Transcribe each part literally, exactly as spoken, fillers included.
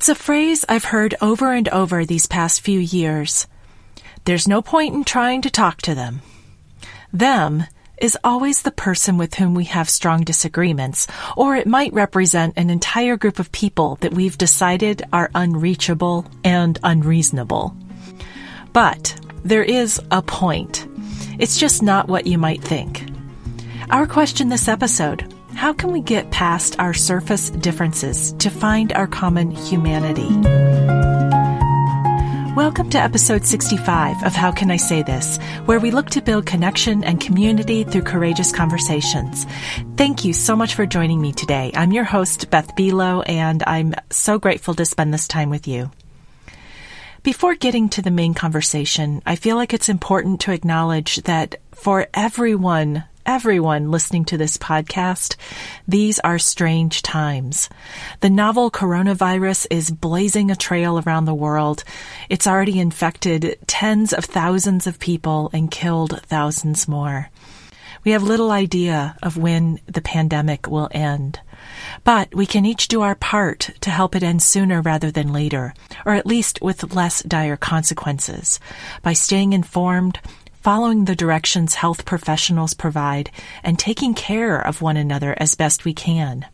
It's a phrase I've heard over and over these past few years. There's no point in trying to talk to them. Them is always the person with whom we have strong disagreements, or it might represent an entire group of people that we've decided are unreachable and unreasonable. But there is a point. It's just not what you might think. Our question this episode, how can we get past our surface differences to find our common humanity? Welcome to episode sixty-five of How Can I Say This, where we look to build connection and community through courageous conversations. Thank you so much for joining me today. I'm your host, Beth Bilo, and I'm so grateful to spend this time with you. Before getting to the main conversation, I feel like it's important to acknowledge that for everyone, everyone listening to this podcast, these are strange times. The novel coronavirus is blazing a trail around the world. It's already infected tens of thousands of people and killed thousands more. We have little idea of when the pandemic will end. But we can each do our part to help it end sooner rather than later, or at least with less dire consequences, by staying informed, following the directions health professionals provide, and taking care of one another as best we can.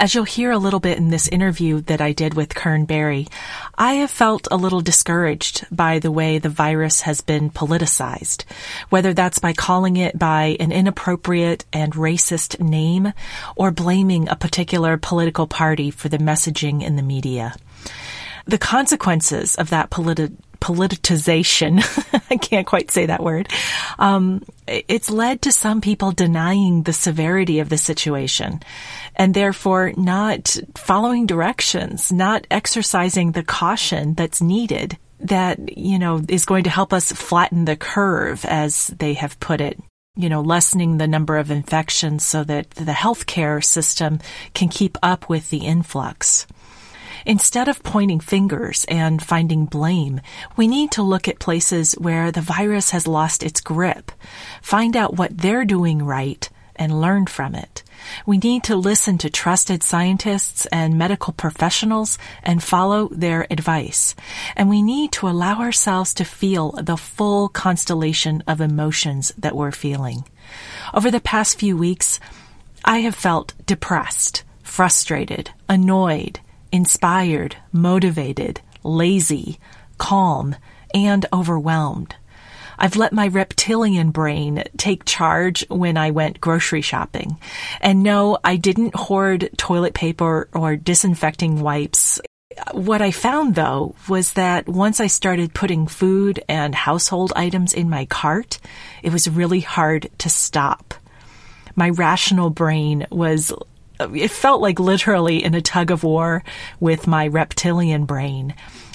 As you'll hear a little bit in this interview that I did with Kern Berry, I have felt a little discouraged by the way the virus has been politicized, whether that's by calling it by an inappropriate and racist name or blaming a particular political party for the messaging in the media. The consequences of that politi- politicization, I can't quite say that word, um, it's led to some people denying the severity of the situation and therefore not following directions, not exercising the caution that's needed that, you know, is going to help us flatten the curve, as they have put it, you know, lessening the number of infections so that the healthcare system can keep up with the influx. Instead of pointing fingers and finding blame, we need to look at places where the virus has lost its grip, find out what they're doing right, and learn from it. We need to listen to trusted scientists and medical professionals and follow their advice. And we need to allow ourselves to feel the full constellation of emotions that we're feeling. Over the past few weeks, I have felt depressed, frustrated, annoyed, inspired, motivated, lazy, calm, and overwhelmed. I've let my reptilian brain take charge when I went grocery shopping. And no, I didn't hoard toilet paper or disinfecting wipes. What I found, though, was that once I started putting food and household items in my cart, it was really hard to stop. My rational brain was It felt like literally in a tug of war with my reptilian brain.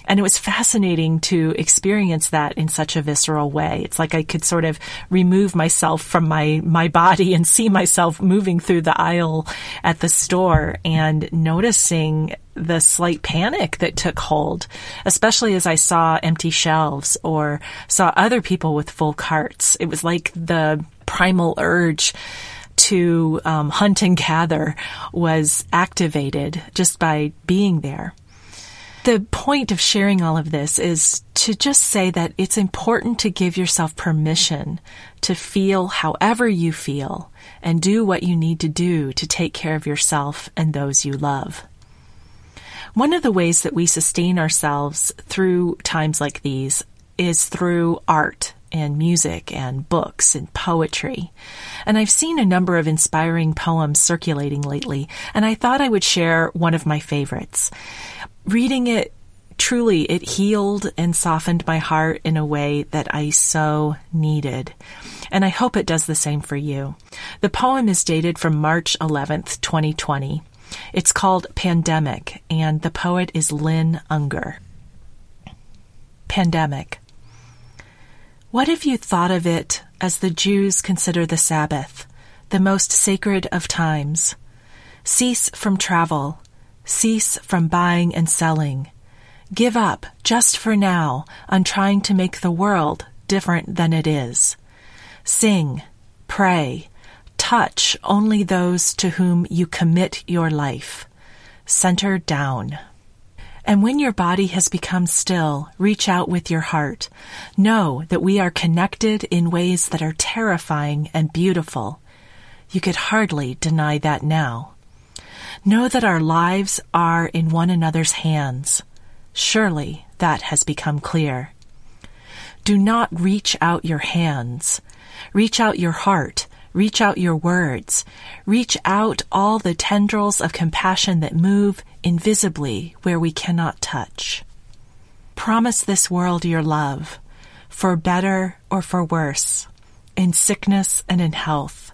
And it was fascinating to experience that in such a visceral way. It's like I could sort of remove myself from my, my body and see myself moving through the aisle at the store and noticing the slight panic that took hold, especially as I saw empty shelves or saw other people with full carts. It was like the primal urge to um, hunt and gather was activated just by being there. The point of sharing all of this is to just say that it's important to give yourself permission to feel however you feel and do what you need to do to take care of yourself and those you love. One of the ways that we sustain ourselves through times like these is through art and music and books and poetry. And I've seen a number of inspiring poems circulating lately, and I thought I would share one of my favorites. Reading it, truly, it healed and softened my heart in a way that I so needed. And I hope it does the same for you. The poem is dated from March eleventh, twenty twenty. It's called Pandemic, and the poet is Lynn Unger. Pandemic. What if you thought of it as the Jews consider the Sabbath, the most sacred of times? Cease from travel. Cease from buying and selling. Give up, just for now, on trying to make the world different than it is. Sing, pray, touch only those to whom you commit your life. Center down. And when your body has become still, reach out with your heart. Know that we are connected in ways that are terrifying and beautiful. You could hardly deny that now. Know that our lives are in one another's hands. Surely that has become clear. Do not reach out your hands. Reach out your heart. Reach out your words. Reach out all the tendrils of compassion that move invisibly where we cannot touch. Promise this world your love, for better or for worse, in sickness and in health,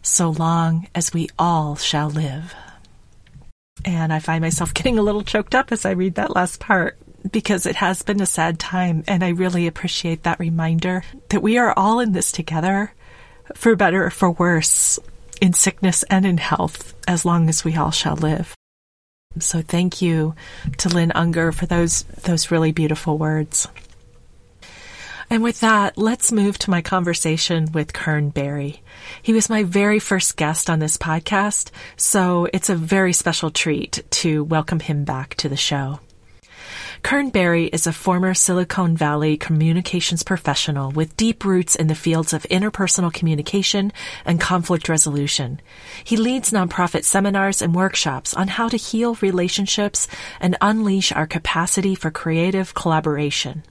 so long as we all shall live. And I find myself getting a little choked up as I read that last part, because it has been a sad time, and I really appreciate that reminder that we are all in this together, for better or for worse, in sickness and in health, as long as we all shall live. So thank you to Lynn Unger for those those really beautiful words. And with that, let's move to my conversation with Kern Berry. He was my very first guest on this podcast, so it's a very special treat to welcome him back to the show. Kern Berry is a former Silicon Valley communications professional with deep roots in the fields of interpersonal communication and conflict resolution. He leads nonprofit seminars and workshops on how to heal relationships and unleash our capacity for creative collaboration.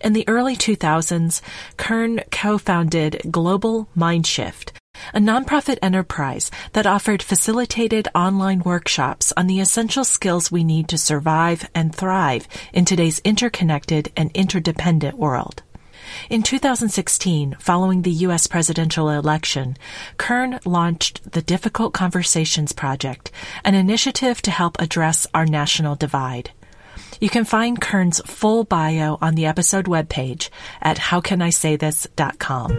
In the early two thousands, Kern co-founded Global Mindshift, a nonprofit enterprise that offered facilitated online workshops on the essential skills we need to survive and thrive in today's interconnected and interdependent world. In two thousand sixteen, following the U S presidential election, Kern launched the Difficult Conversations Project, an initiative to help address our national divide. You can find Kern's full bio on the episode webpage at how can I say this dot com.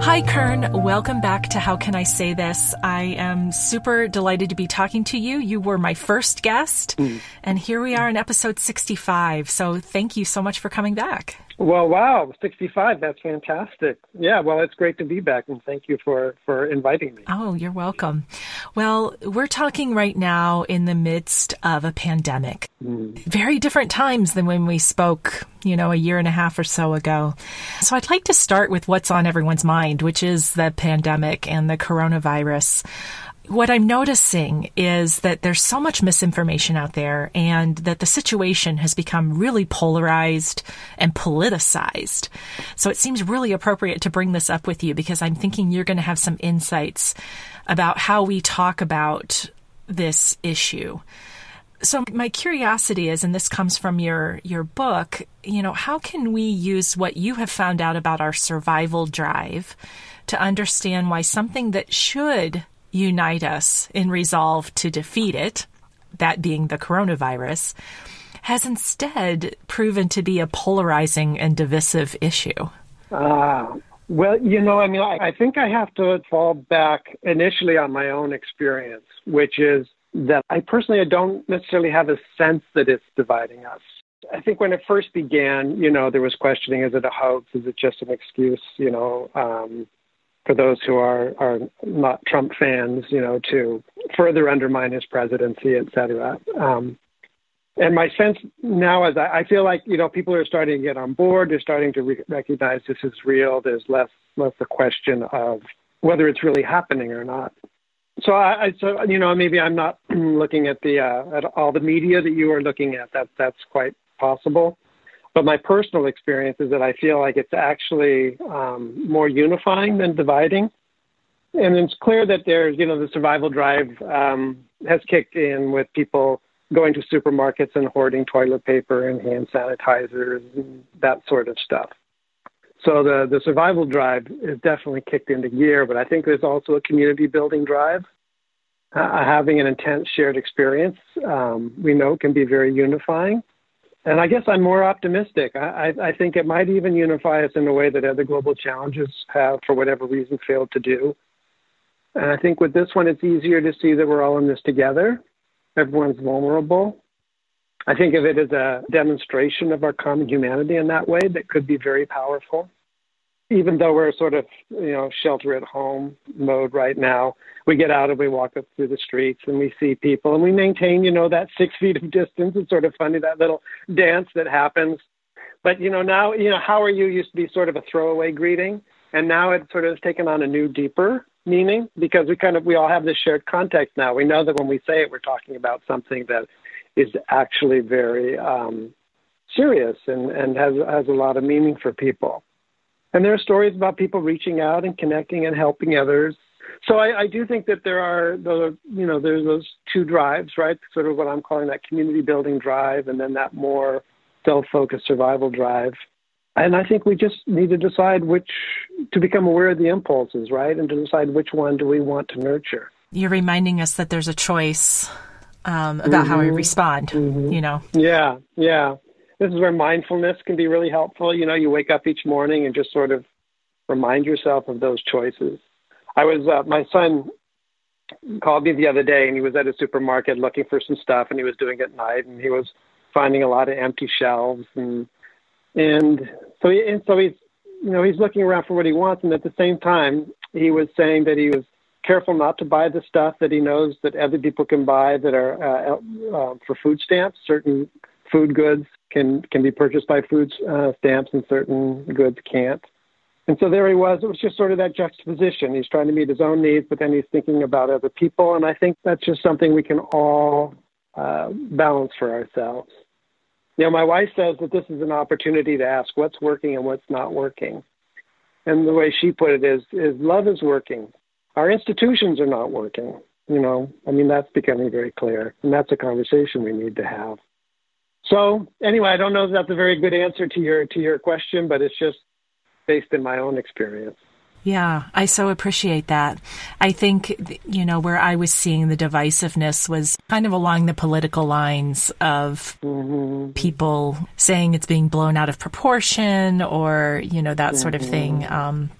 Hi, Kern. Welcome back to How Can I Say This. I am super delighted to be talking to you. You were my first guest, mm. and here we are in episode sixty-five. So thank you so much for coming back. Well, wow, sixty-five. That's fantastic. Yeah, well, it's great to be back, and thank you for, for inviting me. Oh, you're welcome. Well, we're talking right now in the midst of a pandemic. Mm. Very different times than when we spoke, you know, a year and a half or so ago. So I'd like to start with what's on everyone's mind, which is the pandemic and the coronavirus. What I'm noticing is that there's so much misinformation out there, and that the situation has become really polarized and politicized. So it seems really appropriate to bring this up with you, because I'm thinking you're going to have some insights about how we talk about this issue. So my curiosity is, and this comes from your, your book, you know, how can we use what you have found out about our survival drive to understand why something that should unite us in resolve to defeat it, that being the coronavirus, has instead proven to be a polarizing and divisive issue? Ah, well, you know, I mean, I, I think I have to fall back initially on my own experience, which is that I personally I don't necessarily have a sense that it's dividing us. I think when it first began, you know, there was questioning, is it a hoax? Is it just an excuse, you know, um, for those who are, are not Trump fans, you know, to further undermine his presidency, et cetera. Um, and my sense now is I, I feel like, you know, people are starting to get on board. They're starting to re- recognize this is real. There's less less the question of whether it's really happening or not. So, I, I so you know, maybe I'm not looking at the uh, at all the media that you are looking at. That that's quite possible. But my personal experience is that I feel like it's actually um, more unifying than dividing. And it's clear that there's, you know, the survival drive um, has kicked in with people going to supermarkets and hoarding toilet paper and hand sanitizers and that sort of stuff. So the, the survival drive is definitely kicked into gear, but I think there's also a community building drive. Uh, having an intense shared experience, um, we know, can be very unifying. And I guess I'm more optimistic. I, I think it might even unify us in a way that other global challenges have, for whatever reason, failed to do. And I think with this one, it's easier to see that we're all in this together. Everyone's vulnerable. I think of it as a demonstration of our common humanity in that way that could be very powerful. even though we're sort of, you know, shelter at home mode right now, we get out and we walk up through the streets and we see people and we maintain, you know, that six feet of distance. It's sort of funny, that little dance that happens. But, you know, now, you know, how are you used to be sort of a throwaway greeting. And now it sort of has taken on a new, deeper meaning because we kind of, we all have this shared context now. We know that when we say it, we're talking about something that is actually very um, serious and, and has, has a lot of meaning for people. And there are stories about people reaching out and connecting and helping others. So I, I do think that there are, the, you know, there's those two drives, right? Sort of what I'm calling that community building drive and then that more self-focused survival drive. And I think we just need to decide which, to become aware of the impulses, right? And to decide which one do we want to nurture. You're reminding us that there's a choice um, about mm-hmm. how we respond, mm-hmm. you know? Yeah, yeah. This is where mindfulness can be really helpful. You know, you wake up each morning and just sort of remind yourself of those choices. I was, uh, my son called me the other day and he was at a supermarket looking for some stuff and he was doing it at night and he was finding a lot of empty shelves. And, and so, he, and so he's, you know, he's looking around for what he wants. And at the same time, he was saying that he was careful not to buy the stuff that he knows that other people can buy that are uh, uh, for food stamps, certain food goods. Can can be purchased by food uh, stamps and certain goods can't. And so there he was. It was just sort of that juxtaposition. He's trying to meet his own needs, but then he's thinking about other people. And I think that's just something we can all uh, balance for ourselves. You know, my wife says that this is an opportunity to ask what's working and what's not working. And the way she put it is, is love is working. Our institutions are not working. You know, I mean, that's becoming very clear. And that's a conversation we need to have. So anyway, I don't know if that's a very good answer to your to your question, but it's just based in my own experience. Yeah, I so appreciate that. I think, you know, where I was seeing the divisiveness was kind of along the political lines of mm-hmm. people saying it's being blown out of proportion or, you know, that mm-hmm. sort of thing. Um,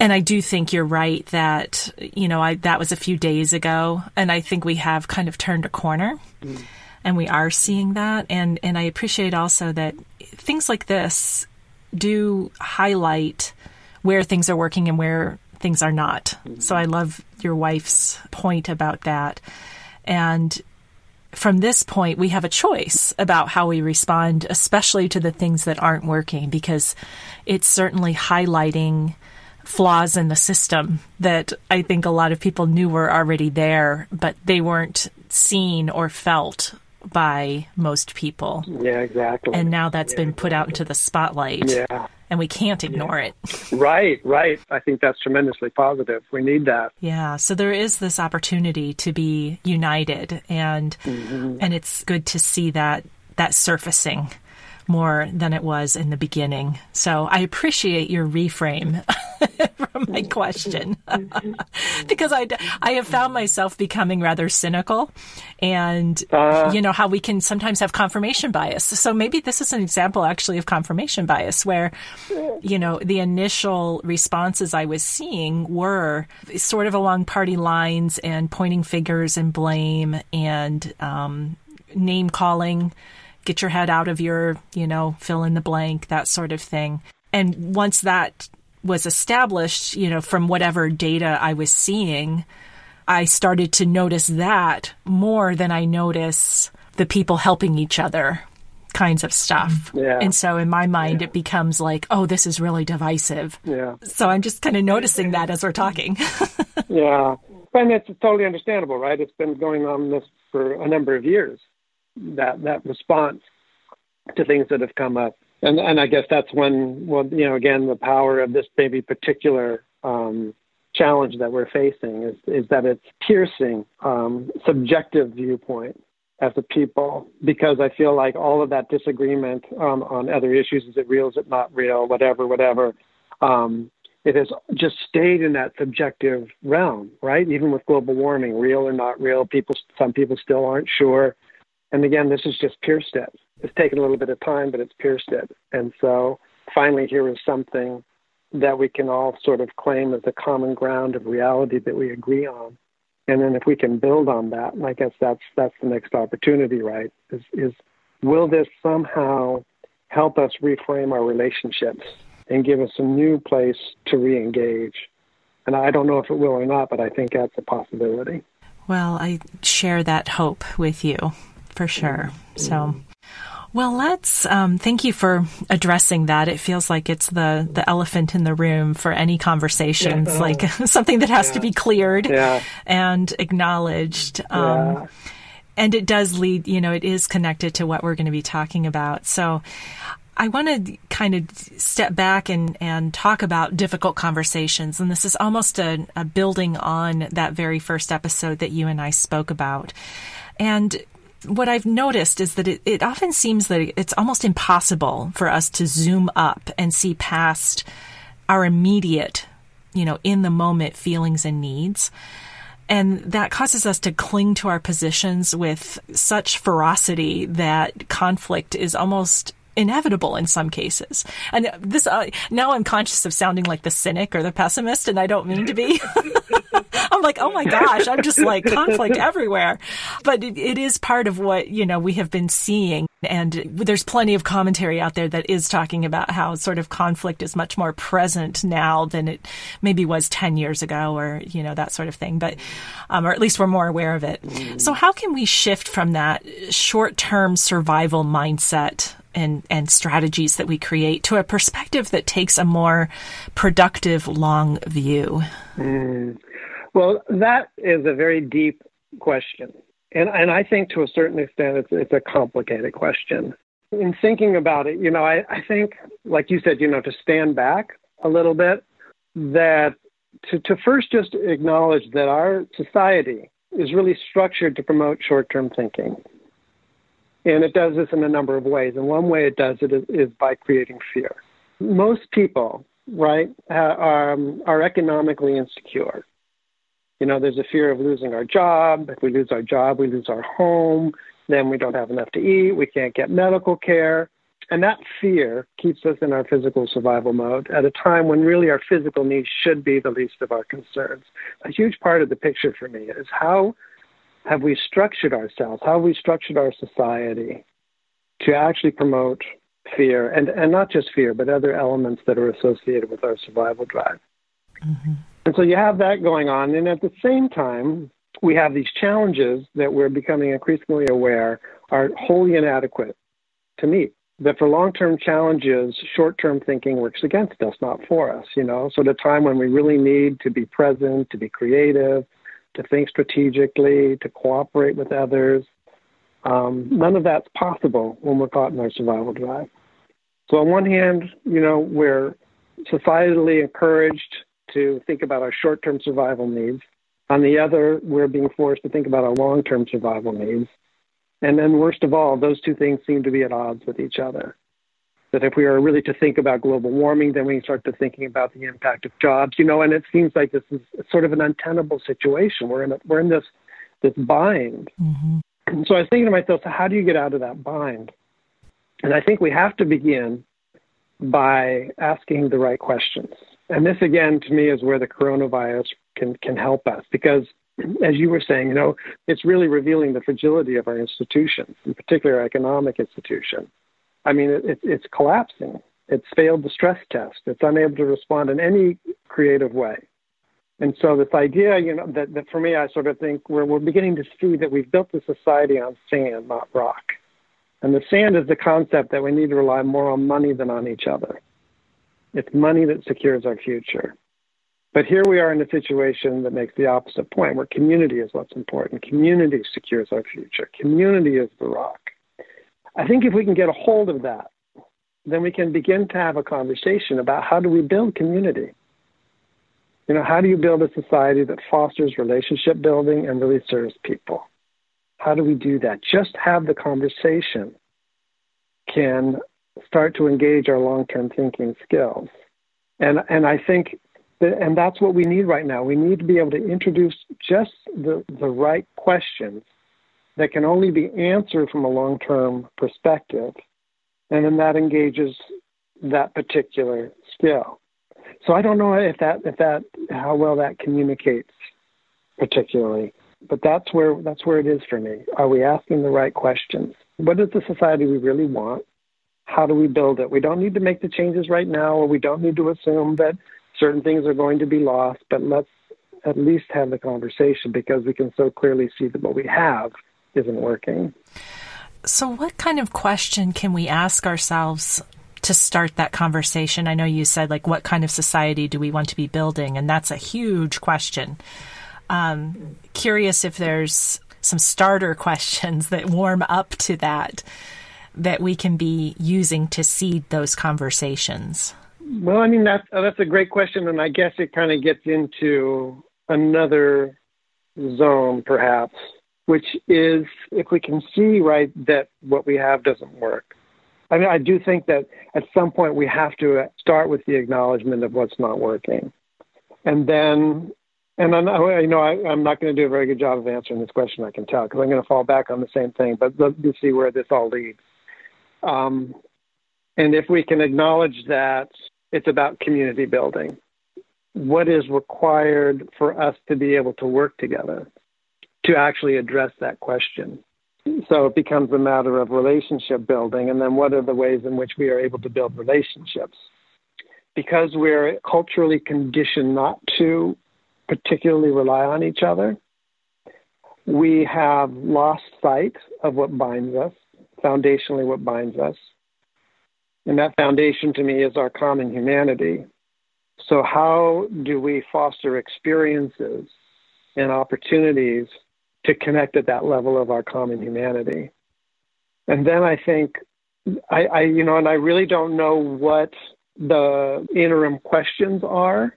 and I do think you're right that, you know, I, that was a few days ago, and I think we have kind of turned a corner. Mm. And we are seeing that. And, and I appreciate also that things like this do highlight where things are working and where things are not. Mm-hmm. So I love your wife's point about that. And from this point, we have a choice about how we respond, especially to the things that aren't working, because it's certainly highlighting flaws in the system that I think a lot of people knew were already there, but they weren't seen or felt by most people. Yeah, exactly. And now that's yeah, been put exactly. out into the spotlight. Yeah. And we can't ignore yeah. it. Right, right. I think that's tremendously positive. We need that. Yeah. So there is this opportunity to be united and mm-hmm. and it's good to see that that surfacing more than it was in the beginning. So I appreciate your reframe from my question because I, I have found myself becoming rather cynical and, uh, you know, how we can sometimes have confirmation bias. So maybe this is an example actually of confirmation bias where, you know, the initial responses I was seeing were sort of along party lines and pointing fingers and blame and um, name calling. Get your head out of your, you know, fill in the blank, that sort of thing. And once that was established, you know, from whatever data I was seeing, I started to notice that more than I notice the people helping each other kinds of stuff. Yeah. And so in my mind, yeah. it becomes like, oh, this is really divisive. Yeah. So I'm just kind of noticing that as we're talking. yeah. And it's totally understandable, right? It's been going on this for a number of years. that that response to things that have come up. And and I guess that's when, well, you know, again, the power of this maybe particular um, challenge that we're facing is, is that it's piercing um, subjective viewpoint as a people, because I feel like all of that disagreement um, on other issues, is it real, is it not real, whatever, whatever, um, it has just stayed in that subjective realm, right? Even with global warming, real or not real, people, some people still aren't sure. And again, this is just pierced it. It's taken a little bit of time, but it's pierced it. And so finally, here is something that we can all sort of claim as a common ground of reality that we agree on. And then if we can build on that, and I guess that's that's the next opportunity, right, is, is will this somehow help us reframe our relationships and give us a new place to re-engage. And I don't know if it will or not, but I think that's a possibility. Well, I share that hope with you for sure. Mm-hmm. So, well, let's um, thank you for addressing that. It feels like it's the, the elephant in the room for any conversations, yeah. like something that has yeah. to be cleared yeah. and acknowledged. Um, yeah. And it does lead, you know, it is connected to what we're going to be talking about. So I want to kind of step back and, and talk about difficult conversations. And this is almost a, a building on that very first episode that you and I spoke about. And what I've noticed is that it, it often seems that it's almost impossible for us to zoom up and see past our immediate, you know, in the moment feelings and needs. And that causes us to cling to our positions with such ferocity that conflict is almost inevitable in some cases. And this uh, now I'm conscious of sounding like the cynic or the pessimist, and I don't mean to be. I'm like, oh my gosh, I'm just like conflict everywhere. But it, it is part of what, you know, we have been seeing. And there's plenty of commentary out there that is talking about how sort of conflict is much more present now than it maybe was ten years ago or, you know, that sort of thing. But, um, or at least we're more aware of it. Mm. So how can we shift from that short-term survival mindset and, and strategies that we create to a perspective that takes a more productive long view? Mm. Well, that is a very deep question. And and I think to a certain extent, it's it's a complicated question. In thinking about it, you know, I, I think, like you said, you know, to stand back a little bit, that to, to first just acknowledge that our society is really structured to promote short-term thinking. And it does this in a number of ways. And one way it does it is, is by creating fear. Most people, right, are, are economically insecure. You know, there's a fear of losing our job. If we lose our job, we lose our home. Then we don't have enough to eat. We can't get medical care. And that fear keeps us in our physical survival mode at a time when really our physical needs should be the least of our concerns. A huge part of the picture for me is how have we structured ourselves, how have we structured our society to actually promote fear, and, and not just fear, but other elements that are associated with our survival drive. Mm-hmm. And so you have that going on. And at the same time, we have these challenges that we're becoming increasingly aware are wholly inadequate to meet. That for long-term challenges, short-term thinking works against us, not for us, you know. So at a time when we really need to be present, to be creative, to think strategically, to cooperate with others, um, none of that's possible when we're caught in our survival drive. So on one hand, you know, we're societally encouraged to think about our short-term survival needs. On the other, we're being forced to think about our long-term survival needs. And then worst of all, those two things seem to be at odds with each other. That if we are really to think about global warming, then we start to thinking about the impact of jobs, you know, and it seems like this is sort of an untenable situation. We're in a, we're in this, this bind. Mm-hmm. And so I was thinking to myself, so how do you get out of that bind? And I think we have to begin by asking the right questions. And this, again, to me, is where the coronavirus can, can help us. Because, as you were saying, you know, it's really revealing the fragility of our institutions, in particular our economic institution. I mean, it, it's collapsing. It's failed the stress test. It's unable to respond in any creative way. And so this idea, you know, that, that for me, I sort of think we're, we're beginning to see that we've built the society on sand, not rock. And the sand is the concept that we need to rely more on money than on each other. It's money that secures our future. But here we are in a situation that makes the opposite point, where community is what's important. Community secures our future. Community is the rock. I think if we can get a hold of that, then we can begin to have a conversation about how do we build community? You know, how do you build a society that fosters relationship building and really serves people? How do we do that? Just have the conversation can start to engage our long-term thinking skills. And and I think, that, and that's what we need right now. We need to be able to introduce just the, the right questions that can only be answered from a long-term perspective. And then that engages that particular skill. So I don't know if that, if that, how well that communicates particularly, but that's where, that's where it is for me. Are we asking the right questions? What is the society we really want? how do we build it? We don't need to make the changes right now, or we don't need to assume that certain things are going to be lost, but let's at least have the conversation, because we can so clearly see that what we have isn't working. So what kind of question can we ask ourselves to start that conversation? I know you said, like, what kind of society do we want to be building? And that's a huge question. Um, curious if there's some starter questions that warm up to that, that we can be using to seed those conversations. Well, I mean, that's, that's a great question. And I guess it kind of gets into another zone, perhaps, which is if we can see, right, that what we have doesn't work. I mean, I do think that at some point we have to start with the acknowledgement of what's not working. And then, and I'm, you know, I, I'm not going to do a very good job of answering this question, I can tell, because I'm going to fall back on the same thing, but let's see where this all leads. Um, and if we can acknowledge that, it's about community building. What is required for us to be able to work together to actually address that question? So it becomes a matter of relationship building, and then what are the ways in which we are able to build relationships? Because we're culturally conditioned not to particularly rely on each other, we have lost sight of what binds us, foundationally what binds us. And that foundation to me is our common humanity. So how do we foster experiences and opportunities to connect at that level of our common humanity? And then I think, I, I you know, and I really don't know what the interim questions are,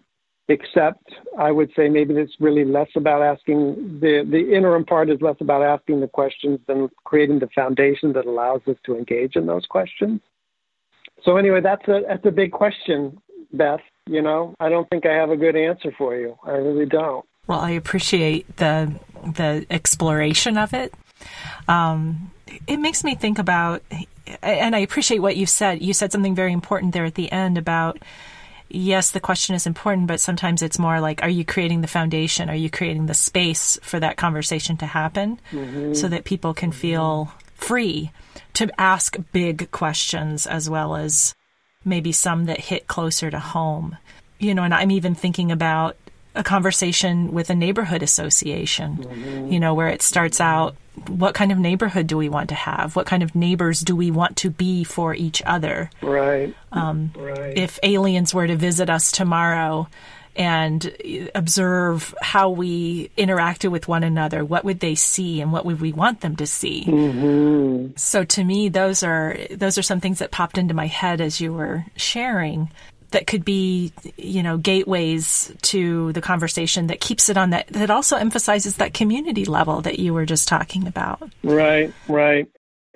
except I would say maybe it's really less about asking, the, the interim part is less about asking the questions than creating the foundation that allows us to engage in those questions. So anyway, that's a that's a big question, Beth. You know, I don't think I have a good answer for you. I really don't. Well, I appreciate the the exploration of it. Um, it makes me think about, and I appreciate what you said. You said something very important there at the end about, yes, the question is important, but sometimes it's more like, are you creating the foundation? Are you creating the space for that conversation to happen mm-hmm. so that people can feel free to ask big questions as well as maybe some that hit closer to home? You know, and I'm even thinking about a conversation with a neighborhood association, mm-hmm. you know, where it starts out, what kind of neighborhood do we want to have? What kind of neighbors do we want to be for each other? Right. Um, right. If aliens were to visit us tomorrow and observe how we interacted with one another, what would they see and what would we want them to see? Mm-hmm. So to me, those are, those are some things that popped into my head as you were sharing that could be, you know, gateways to the conversation that keeps it on that, that also emphasizes that community level that you were just talking about. Right, right.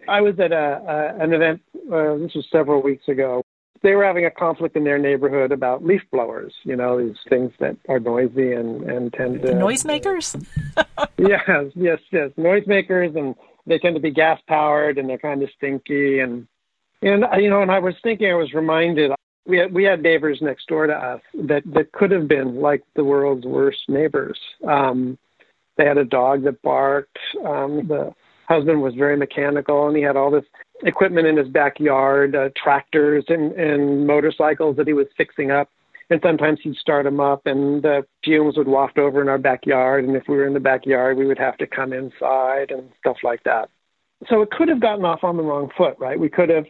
I was at a, a an event, uh, this was several weeks ago. They were having a conflict in their neighborhood about leaf blowers, you know, these things that are noisy and, and tend to... The noisemakers? yes, yes, yes, noisemakers, and they tend to be gas-powered, and they're kind of stinky. And, and you know, and I was thinking, I was reminded, we had, we had neighbors next door to us that, that could have been like the world's worst neighbors. Um, they had a dog that barked. Um, the husband was very mechanical, and he had all this equipment in his backyard, uh, tractors and, and motorcycles that he was fixing up. And sometimes he'd start them up, and the fumes would waft over in our backyard. And if we were in the backyard, we would have to come inside and stuff like that. So it could have gotten off on the wrong foot, right? We could have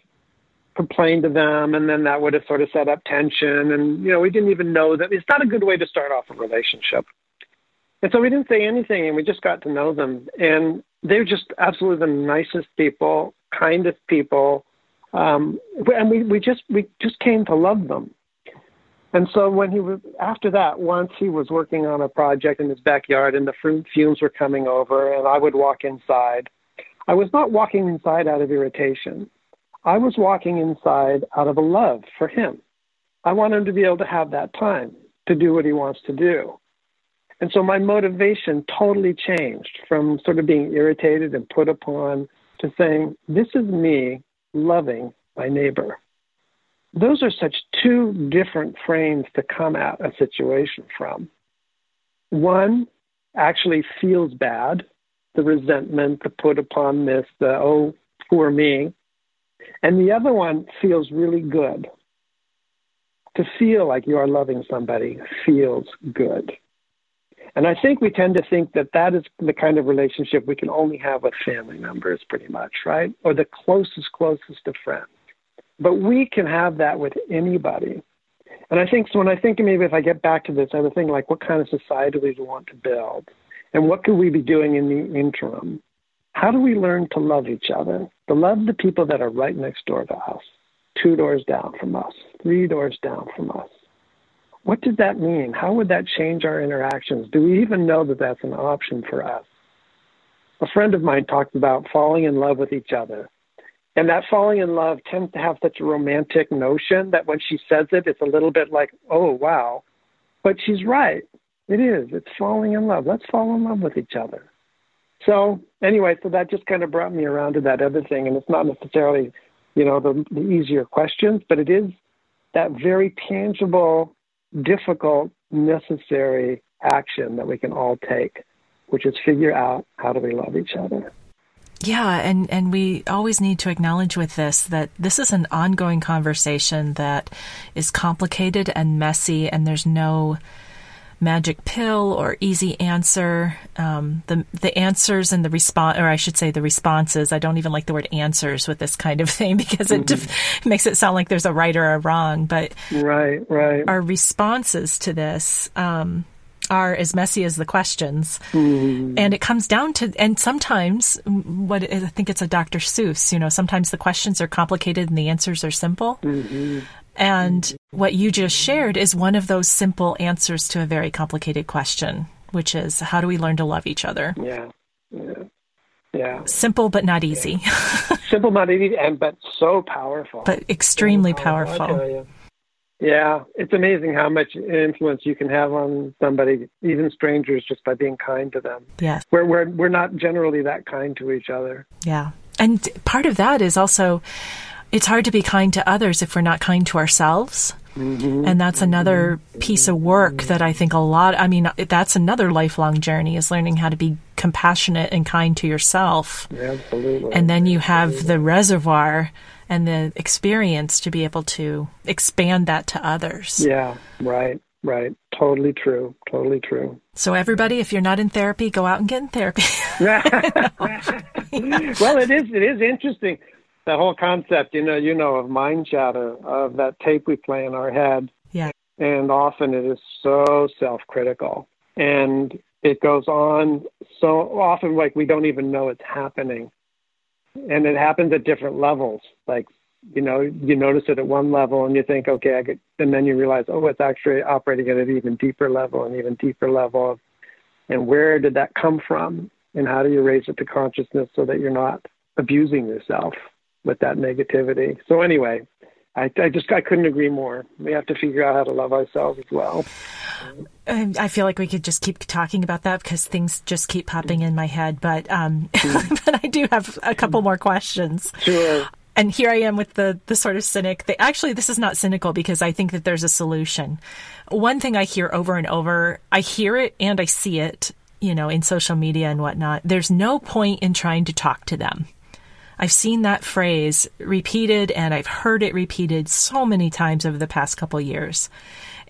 complained to them, and then that would have sort of set up tension. And, you know, we didn't even know that. It's not a good way to start off a relationship. And so we didn't say anything, and we just got to know them. And they're just absolutely the nicest people, kindest people. Um, and we, we just we just came to love them. And so when he was, after that, once he was working on a project in his backyard, and the fumes were coming over, and I would walk inside. I was not walking inside out of irritation. I was walking inside out of a love for him. I want him to be able to have that time to do what he wants to do. And so my motivation totally changed from sort of being irritated and put upon to saying, this is me loving my neighbor. Those are such two different frames to come at a situation from. One actually feels bad, the resentment, the put upon this, the, oh, poor me. And the other one feels really good. To feel like you are loving somebody feels good. And I think we tend to think that that is the kind of relationship we can only have with family members pretty much, right? Or the closest, closest of friends. But we can have that with anybody. And I think, so when I think, maybe if I get back to this, I would think like, what kind of society do we want to build? And what could we be doing in the interim? How do we learn to love each other? To love the people that are right next door to us, two doors down from us, three doors down from us. What does that mean? How would that change our interactions? Do we even know that that's an option for us? A friend of mine talked about falling in love with each other. And that falling in love tends to have such a romantic notion that when she says it, it's a little bit like, oh, wow. But she's right. It is. It's falling in love. Let's fall in love with each other. So anyway, so that just kind of brought me around to that other thing. And it's not necessarily, you know, the, the easier questions, but it is that very tangible, difficult, necessary action that we can all take, which is figure out how do we love each other. Yeah, and, and we always need to acknowledge with this that this is an ongoing conversation that is complicated and messy, and there's no magic pill or easy answer. Um, the the answers and the response, or I should say the responses. I don't even like the word answers with this kind of thing because it mm-hmm. def- makes it sound like there's a right or a wrong. But right, right. Our responses to this. Um, are as messy as the questions. Mm. And it comes down to, and sometimes what is, I think it's a Doctor Seuss, you know, sometimes the questions are complicated and the answers are simple. Mm-hmm. And mm-hmm. what you just shared is one of those simple answers to a very complicated question, which is how do we learn to love each other? Yeah. Yeah. Yeah. Simple, but not easy. Yeah. Simple, not easy, and, but so powerful, but extremely so powerful. powerful. Yeah, it's amazing how much influence you can have on somebody, even strangers, just by being kind to them. Yes. We're, we're, we're not generally that kind to each other. Yeah. And part of that is also, it's hard to be kind to others if we're not kind to ourselves. Mm-hmm. And that's another mm-hmm. piece of work that I think a lot, I mean, that's another lifelong journey is learning how to be compassionate and kind to yourself. Yeah, absolutely. And then you have absolutely. the reservoir and the experience to be able to expand that to others. Yeah, right, right. Totally true, totally true. So everybody, if you're not in therapy, go out and get in therapy. Well, it is it is interesting, the whole concept, you know, you know, of mind chatter, of that tape we play in our head. Yeah. And often it is so self-critical. And it goes on so often, like we don't even know it's happening. And it happens at different levels. Like, you know, you notice it at one level and you think, okay, I could, and then you realize, oh, it's actually operating at an even deeper level and even deeper level. And where did that come from? And how do you raise it to consciousness so that you're not abusing yourself with that negativity? So anyway, I, I just, I couldn't agree more. We have to figure out how to love ourselves as well. I feel like we could just keep talking about that because things just keep popping in my head. But, um, but I do have a couple more questions. Sure. And here I am with the, the sort of cynic. They, actually, this is not cynical because I think that there's a solution. One thing I hear over and over, I hear it and I see it, you know, in social media and whatnot. There's no point in trying to talk to them. I've seen that phrase repeated and I've heard it repeated so many times over the past couple years.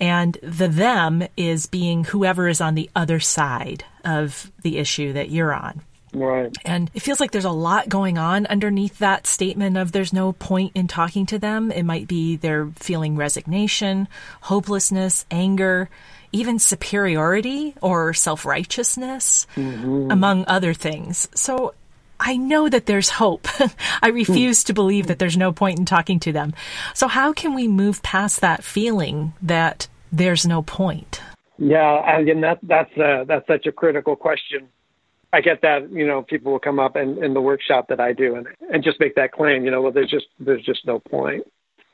And the them is being whoever is on the other side of the issue that you're on. Right. And it feels like there's a lot going on underneath that statement of there's no point in talking to them. It might be they're feeling resignation, hopelessness, anger, even superiority or self-righteousness, mm-hmm. among other things. So I know that there's hope. I refuse to believe that there's no point in talking to them. So how can we move past that feeling that there's no point? Yeah, I mean, that, that's uh, that's such a critical question. I get that, you know, people will come up in, in the workshop that I do and, and just make that claim, you know, well, there's just there's just no point.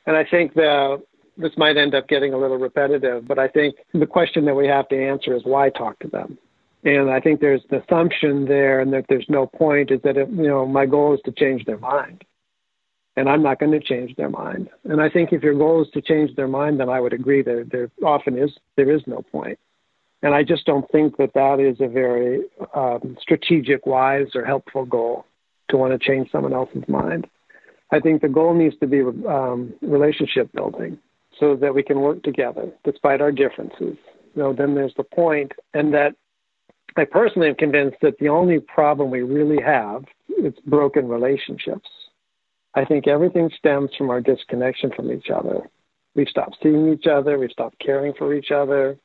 And I think the, this might end up getting a little repetitive, but I think the question that we have to answer is why talk to them? And I think there's the assumption there and that there's no point is that, if, you know, my goal is to change their mind and I'm not going to change their mind. And I think if your goal is to change their mind, then I would agree that there often is, there is no point. And I just don't think that that is a very um, strategic, wise or helpful goal to want to change someone else's mind. I think the goal needs to be um, relationship building so that we can work together despite our differences. You know, then there's the point, and that I personally am convinced that the only problem we really have is broken relationships. I think everything stems from our disconnection from each other. We stop seeing each other. We stop caring for each other.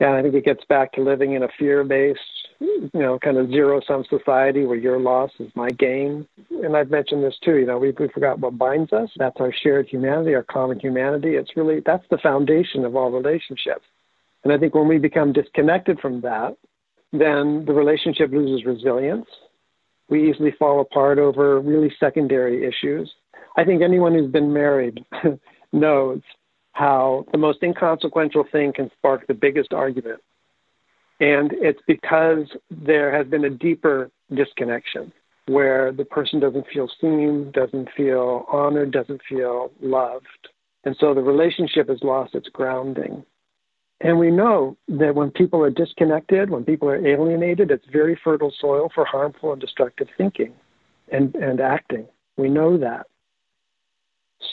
And I think it gets back to living in a fear-based, you know, kind of zero-sum society where your loss is my gain. And I've mentioned this too, you know, we we forgot what binds us. That's our shared humanity, our common humanity. It's really, that's the foundation of all relationships. And I think when we become disconnected from that, then the relationship loses resilience. We easily fall apart over really secondary issues. I think anyone who's been married knows how the most inconsequential thing can spark the biggest argument. And it's because there has been a deeper disconnection where the person doesn't feel seen, doesn't feel honored, doesn't feel loved. And so the relationship has lost its grounding. And we know that when people are disconnected, when people are alienated, it's very fertile soil for harmful and destructive thinking and, and acting. We know that.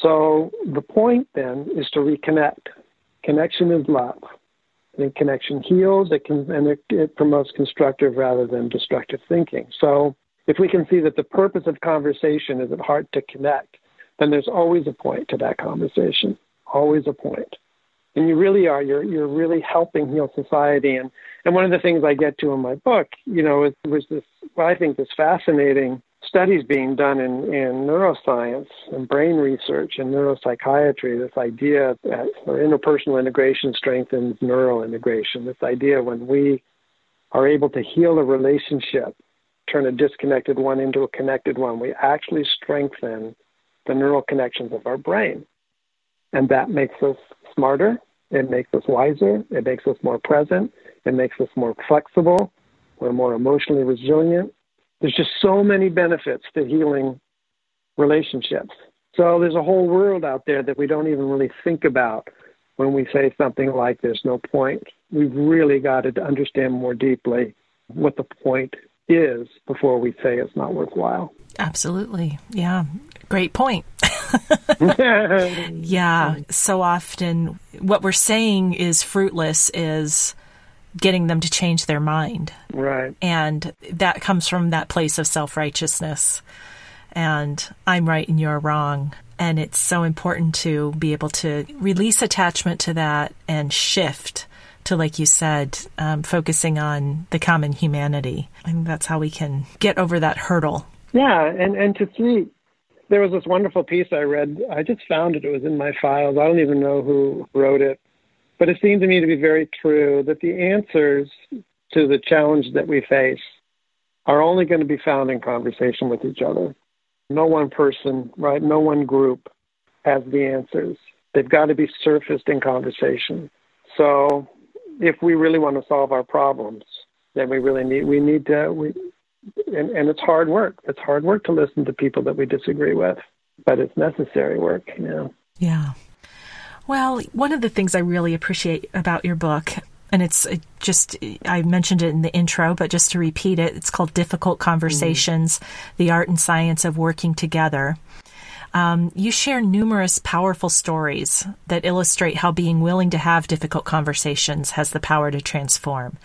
So the point then is to reconnect. Connection is love. I think connection heals, it can, and it, it promotes constructive rather than destructive thinking. So if we can see that the purpose of conversation is at heart to connect, then there's always a point to that conversation, always a point. And you really are, you're you're really helping heal society. And, and one of the things I get to in my book, you know, is, was this, well, I think this fascinating studies being done in, in neuroscience and brain research and neuropsychiatry, this idea that interpersonal integration strengthens neural integration, this idea when we are able to heal a relationship, turn a disconnected one into a connected one, we actually strengthen the neural connections of our brain. And that makes us smarter, it makes us wiser, it makes us more present, it makes us more flexible, we're more emotionally resilient. There's just so many benefits to healing relationships. So there's a whole world out there that we don't even really think about when we say something like there's no point. We've really got to understand more deeply what the point is before we say it's not worthwhile. Absolutely. Yeah. Great point. Yeah. So often what we're saying is fruitless is getting them to change their mind. Right. And that comes from that place of self-righteousness and I'm right and you're wrong. And it's so important to be able to release attachment to that and shift to, like you said, um, focusing on the common humanity. I think that's how we can get over that hurdle. Yeah. And, and to see, there was this wonderful piece I read. I just found it. It was in my files. I don't even know who wrote it. But it seemed to me to be very true that the answers to the challenge that we face are only going to be found in conversation with each other. No one person, right? No one group has the answers. They've got to be surfaced in conversation. So if we really want to solve our problems, then we really need, we need to, we, and, and it's hard work. It's hard work to listen to people that we disagree with, but it's necessary work, you know? Yeah. Well, one of the things I really appreciate about your book, and it's just, I mentioned it in the intro, but just to repeat it, it's called Difficult Conversations, mm-hmm. The Art and Science of Working Together. Um, you share numerous powerful stories that illustrate how being willing to have difficult conversations has the power to transform.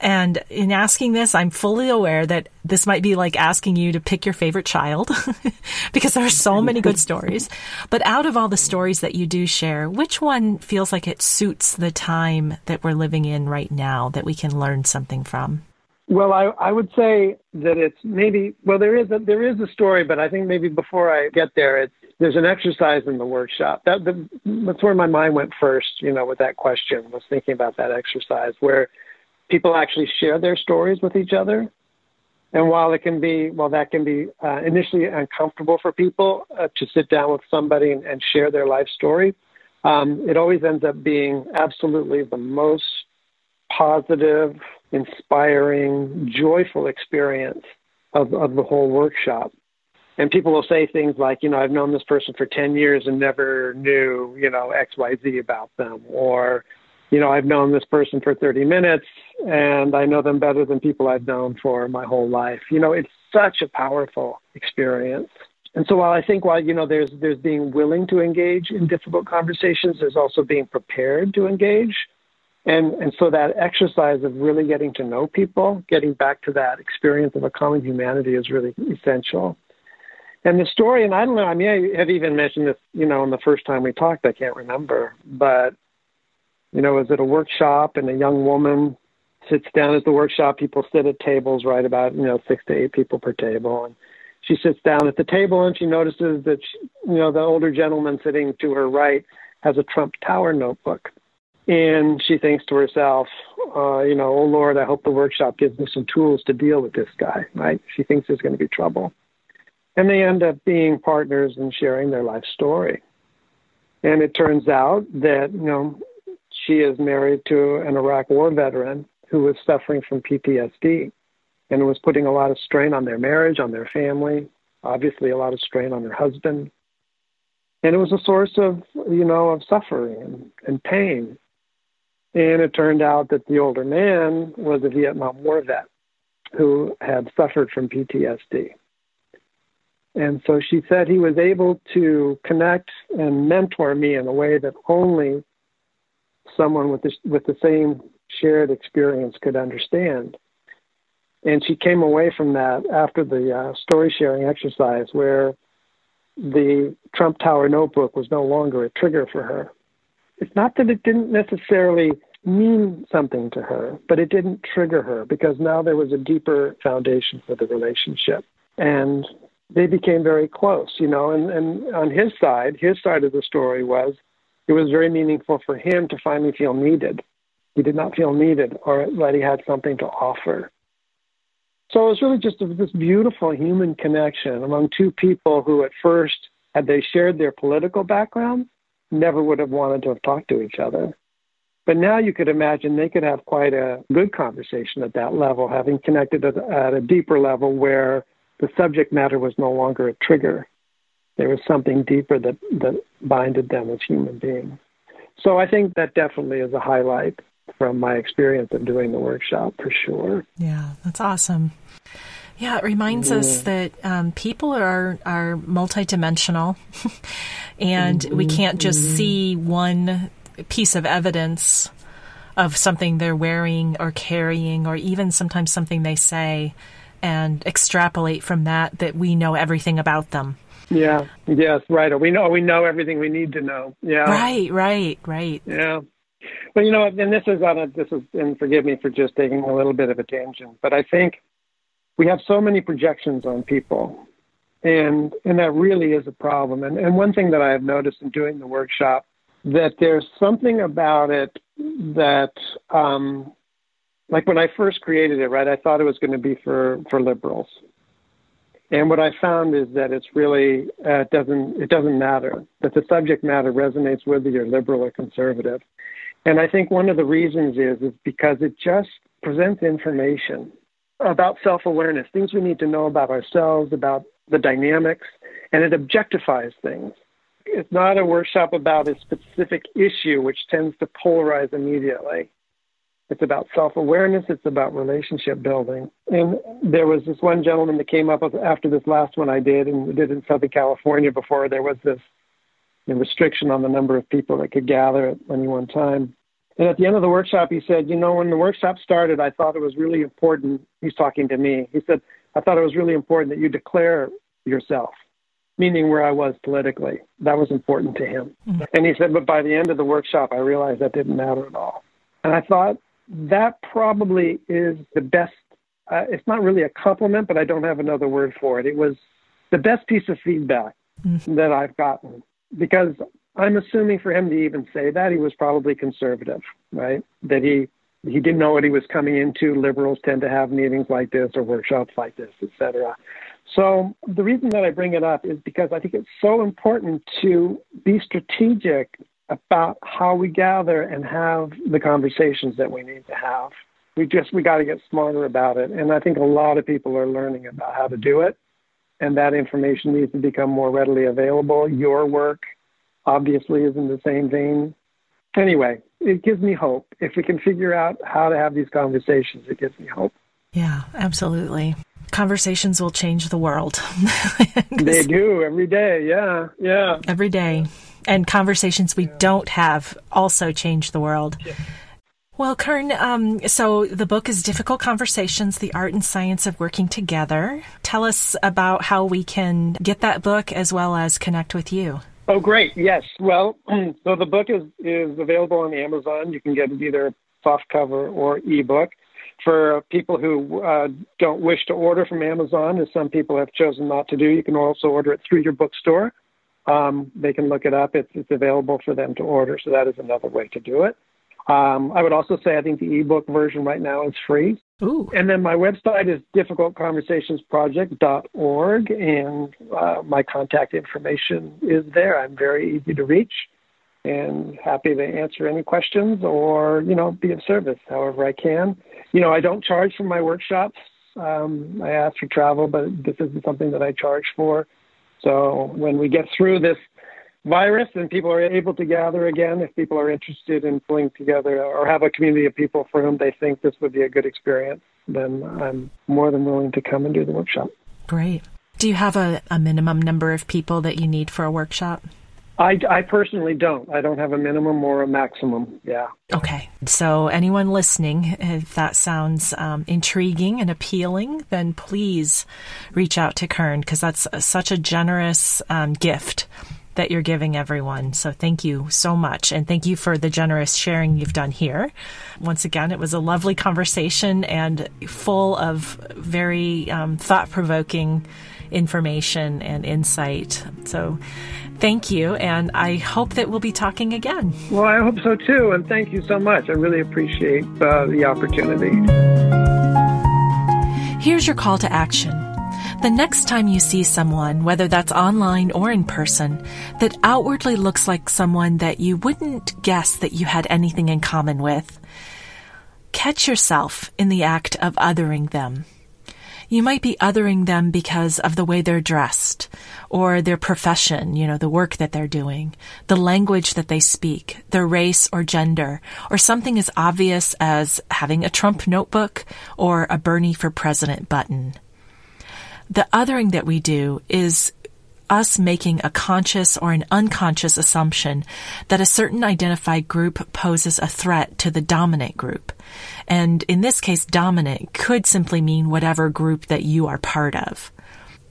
And in asking this, I'm fully aware that this might be like asking you to pick your favorite child because there are so many good stories. But out of all the stories that you do share, which one feels like it suits the time that we're living in right now that we can learn something from? Well, I, I would say that it's maybe, well, there is a, there is a story, but I think maybe before I get there, it's, there's an exercise in the workshop. That, the, that's where my mind went first, you know, with that question, was thinking about that exercise where people actually share their stories with each other. And while it can be, well, that can be uh, initially uncomfortable for people uh, to sit down with somebody and, and share their life story, um, it always ends up being absolutely the most positive, inspiring, joyful experience of, of the whole workshop. And people will say things like, you know, I've known this person for ten years and never knew, you know, X Y Z about them, or, you know, I've known this person for thirty minutes and I know them better than people I've known for my whole life. You know, it's such a powerful experience. And so while I think, while, you know, there's there's being willing to engage in difficult conversations, there's also being prepared to engage. And and so that exercise of really getting to know people, getting back to that experience of a common humanity is really essential. And the story, and I don't know, I mean, I have even mentioned this, you know, in the first time we talked, I can't remember, but, you know, it was at a workshop and a young woman sits down at the workshop. People sit at tables, right, about, you know, six to eight people per table. And she sits down at the table and she notices that, she, you know, the older gentleman sitting to her right has a Trump Tower notebook. And she thinks to herself, uh, you know, oh, Lord, I hope the workshop gives me some tools to deal with this guy, right? She thinks there's going to be trouble. And they end up being partners and sharing their life story. And it turns out that, you know, she is married to an Iraq war veteran who was suffering from P T S D and was putting a lot of strain on their marriage, on their family, obviously a lot of strain on her husband. And it was a source of, you know, of suffering and, and pain. And it turned out that the older man was a Vietnam War vet who had suffered from P T S D. And so she said he was able to connect and mentor me in a way that only someone with the, with the same shared experience could understand. And she came away from that after the uh, story-sharing exercise where the Trump Tower notebook was no longer a trigger for her. It's not that it didn't necessarily mean something to her, but it didn't trigger her because now there was a deeper foundation for the relationship. And they became very close, you know, and, and on his side, his side of the story was it was very meaningful for him to finally feel needed. He did not feel needed or that he had something to offer. So it was really just this beautiful human connection among two people who at first, had they shared their political background, never would have wanted to have talked to each other. But now you could imagine they could have quite a good conversation at that level, having connected at, at a deeper level where the subject matter was no longer a trigger. There was something deeper that, that binded them as human beings. So I think that definitely is a highlight from my experience of doing the workshop, for sure. Yeah, that's awesome. Yeah, it reminds yeah. us that um, people are, are multidimensional, and mm-hmm. we can't just mm-hmm. see one piece of evidence of something they're wearing or carrying or even sometimes something they say and extrapolate from that, that we know everything about them. Yeah. Yes. Right. Or we know, we know everything we need to know. Yeah. Right. Right. Right. Yeah. Well, you know, and this is on a, this is, and forgive me for just taking a little bit of a tangent, but I think we have so many projections on people and, and that really is a problem. And, and one thing that I have noticed in doing the workshop that there's something about it that, um, like when I first created it, right, I thought it was going to be for, for liberals. And what I found is that it's really, uh, it doesn't, it doesn't matter, that the subject matter resonates whether you're liberal or conservative. And I think one of the reasons is, is because it just presents information about self-awareness, things we need to know about ourselves, about the dynamics, and it objectifies things. It's not a workshop about a specific issue, which tends to polarize immediately. It's about self-awareness. It's about relationship building. And there was this one gentleman that came up after this last one I did, and we did in Southern California before there was this restriction on the number of people that could gather at any one time. And at the end of the workshop, he said, you know, when the workshop started, I thought it was really important. He's talking to me. He said, I thought it was really important that you declare yourself, meaning where I was politically. That was important to him. Mm-hmm. And he said, but by the end of the workshop, I realized that didn't matter at all. And I thought, that probably is the best, uh, it's not really a compliment, but I don't have another word for it. It was the best piece of feedback mm-hmm. that I've gotten, because I'm assuming for him to even say that, he was probably conservative, right? That he, he didn't know what he was coming into. Liberals tend to have meetings like this or workshops like this, et cetera. So the reason that I bring it up is because I think it's so important to be strategic about how we gather and have the conversations that we need to have. We just, we got to get smarter about it. And I think a lot of people are learning about how to do it. And that information needs to become more readily available. Your work obviously is in the same vein. Anyway, it gives me hope. If we can figure out how to have these conversations, it gives me hope. Yeah, absolutely. conversations will change the world. They do every day. Yeah. Yeah. Every day. And conversations we yeah. don't have also change the world. Yeah. Well, Kern, um, so the book is Difficult Conversations, The Art and Science of Working Together. Tell us about how we can get that book as well as connect with you. Oh, great. Yes. Well, so the book is, is available on Amazon. You can get it either soft cover or ebook. For people who uh, don't wish to order from Amazon, as some people have chosen not to do, you can also order it through your bookstore. Um, they can look it up. It's, it's available for them to order. So that is another way to do it. Um, I would also say I think the ebook version right now is free. Ooh. And then my website is difficult conversations project dot org, and uh, my contact information is there. I'm very easy to reach and happy to answer any questions or, you know, be of service however I can. You know, I don't charge for my workshops. Um, I ask for travel, but this isn't something that I charge for. So when we get through this virus and people are able to gather again, if people are interested in pulling together or have a community of people for whom they think this would be a good experience, then I'm more than willing to come and do the workshop. Great. Do you have a, a minimum number of people that you need for a workshop? I, I personally don't. I don't have a minimum or a maximum. Yeah. Okay. So anyone listening, if that sounds um, intriguing and appealing, then please reach out to Kern, because that's a, such a generous um, gift that you're giving everyone. So thank you so much. And thank you for the generous sharing you've done here. Once again, it was a lovely conversation and full of very um, thought-provoking information and insight. So thank you, and I hope that we'll be talking again. Well, I hope so too, and thank you so much. I really appreciate uh, the opportunity. Here's your call to action. The next time you see someone, whether that's online or in person, that outwardly looks like someone that you wouldn't guess that you had anything in common with, catch yourself in the act of othering them. You might be othering them because of the way they're dressed or their profession, you know, the work that they're doing, the language that they speak, their race or gender, or something as obvious as having a Trump notebook or a Bernie for president button. The othering that we do is us making a conscious or an unconscious assumption that a certain identified group poses a threat to the dominant group. And in this case, dominant could simply mean whatever group that you are part of.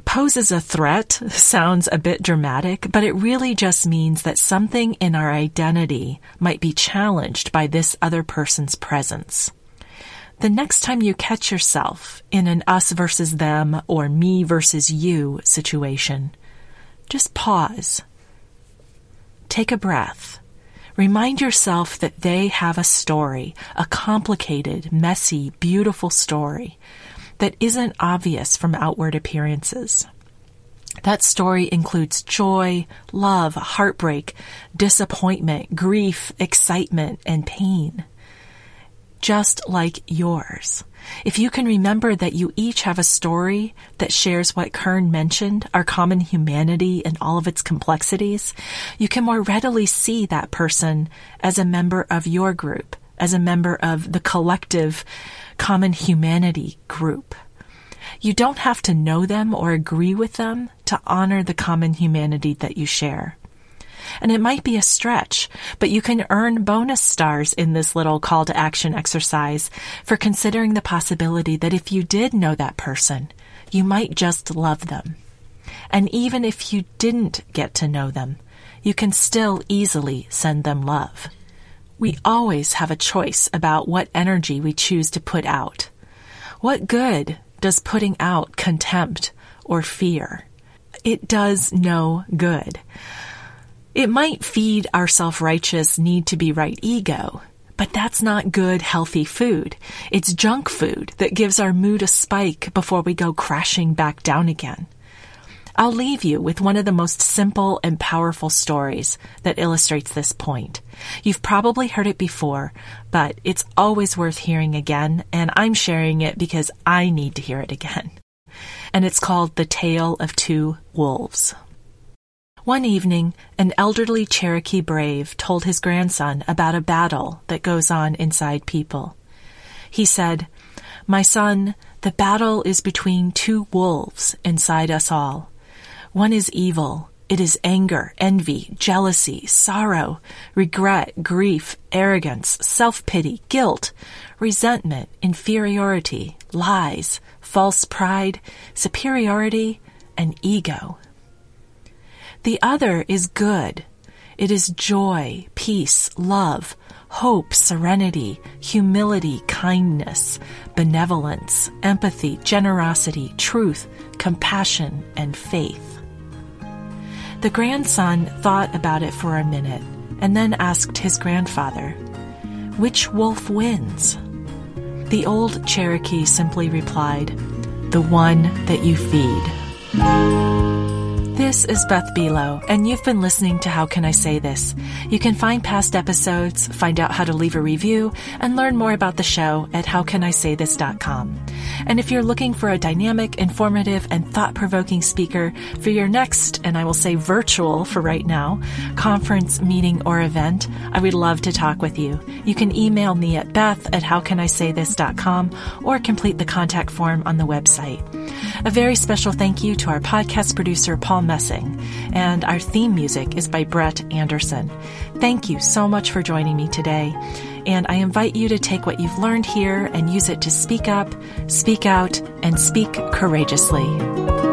Poses a threat sounds a bit dramatic, but it really just means that something in our identity might be challenged by this other person's presence. The next time you catch yourself in an us versus them or me versus you situation, just pause. Take a breath. Remind yourself that they have a story, a complicated, messy, beautiful story that isn't obvious from outward appearances. That story includes joy, love, heartbreak, disappointment, grief, excitement, and pain, just like yours. If you can remember that you each have a story that shares what Kern mentioned, our common humanity and all of its complexities, you can more readily see that person as a member of your group, as a member of the collective common humanity group. You don't have to know them or agree with them to honor the common humanity that you share. And it might be a stretch, but you can earn bonus stars in this little call to action exercise for considering the possibility that if you did know that person, you might just love them. And even if you didn't get to know them, you can still easily send them love. We always have a choice about what energy we choose to put out. What good does putting out contempt or fear? It does no good. It might feed our self-righteous need-to-be-right ego, but that's not good, healthy food. It's junk food that gives our mood a spike before we go crashing back down again. I'll leave you with one of the most simple and powerful stories that illustrates this point. You've probably heard it before, but it's always worth hearing again, and I'm sharing it because I need to hear it again. And it's called The Tale of Two Wolves. One evening, an elderly Cherokee brave told his grandson about a battle that goes on inside people. He said, My son, the battle is between two wolves inside us all. One is evil. It is anger, envy, jealousy, sorrow, regret, grief, arrogance, self-pity, guilt, resentment, inferiority, lies, false pride, superiority, and ego. The other is good. It is joy, peace, love, hope, serenity, humility, kindness, benevolence, empathy, generosity, truth, compassion, and faith. The grandson thought about it for a minute and then asked his grandfather, "Which wolf wins?" The old Cherokee simply replied, "The one that you feed." This is Beth Bilo, and you've been listening to How Can I Say This? You can find past episodes, find out how to leave a review, and learn more about the show at how can I say this dot com. And if you're looking for a dynamic, informative, and thought-provoking speaker for your next, and I will say virtual for right now, conference, meeting, or event, I would love to talk with you. You can email me at beth at how can I say this dot com or complete the contact form on the website. A very special thank you to our podcast producer, Paul Messing, and our theme music is by Brett Anderson. Thank you so much for joining me today. And I invite you to take what you've learned here and use it to speak up, speak out, and speak courageously.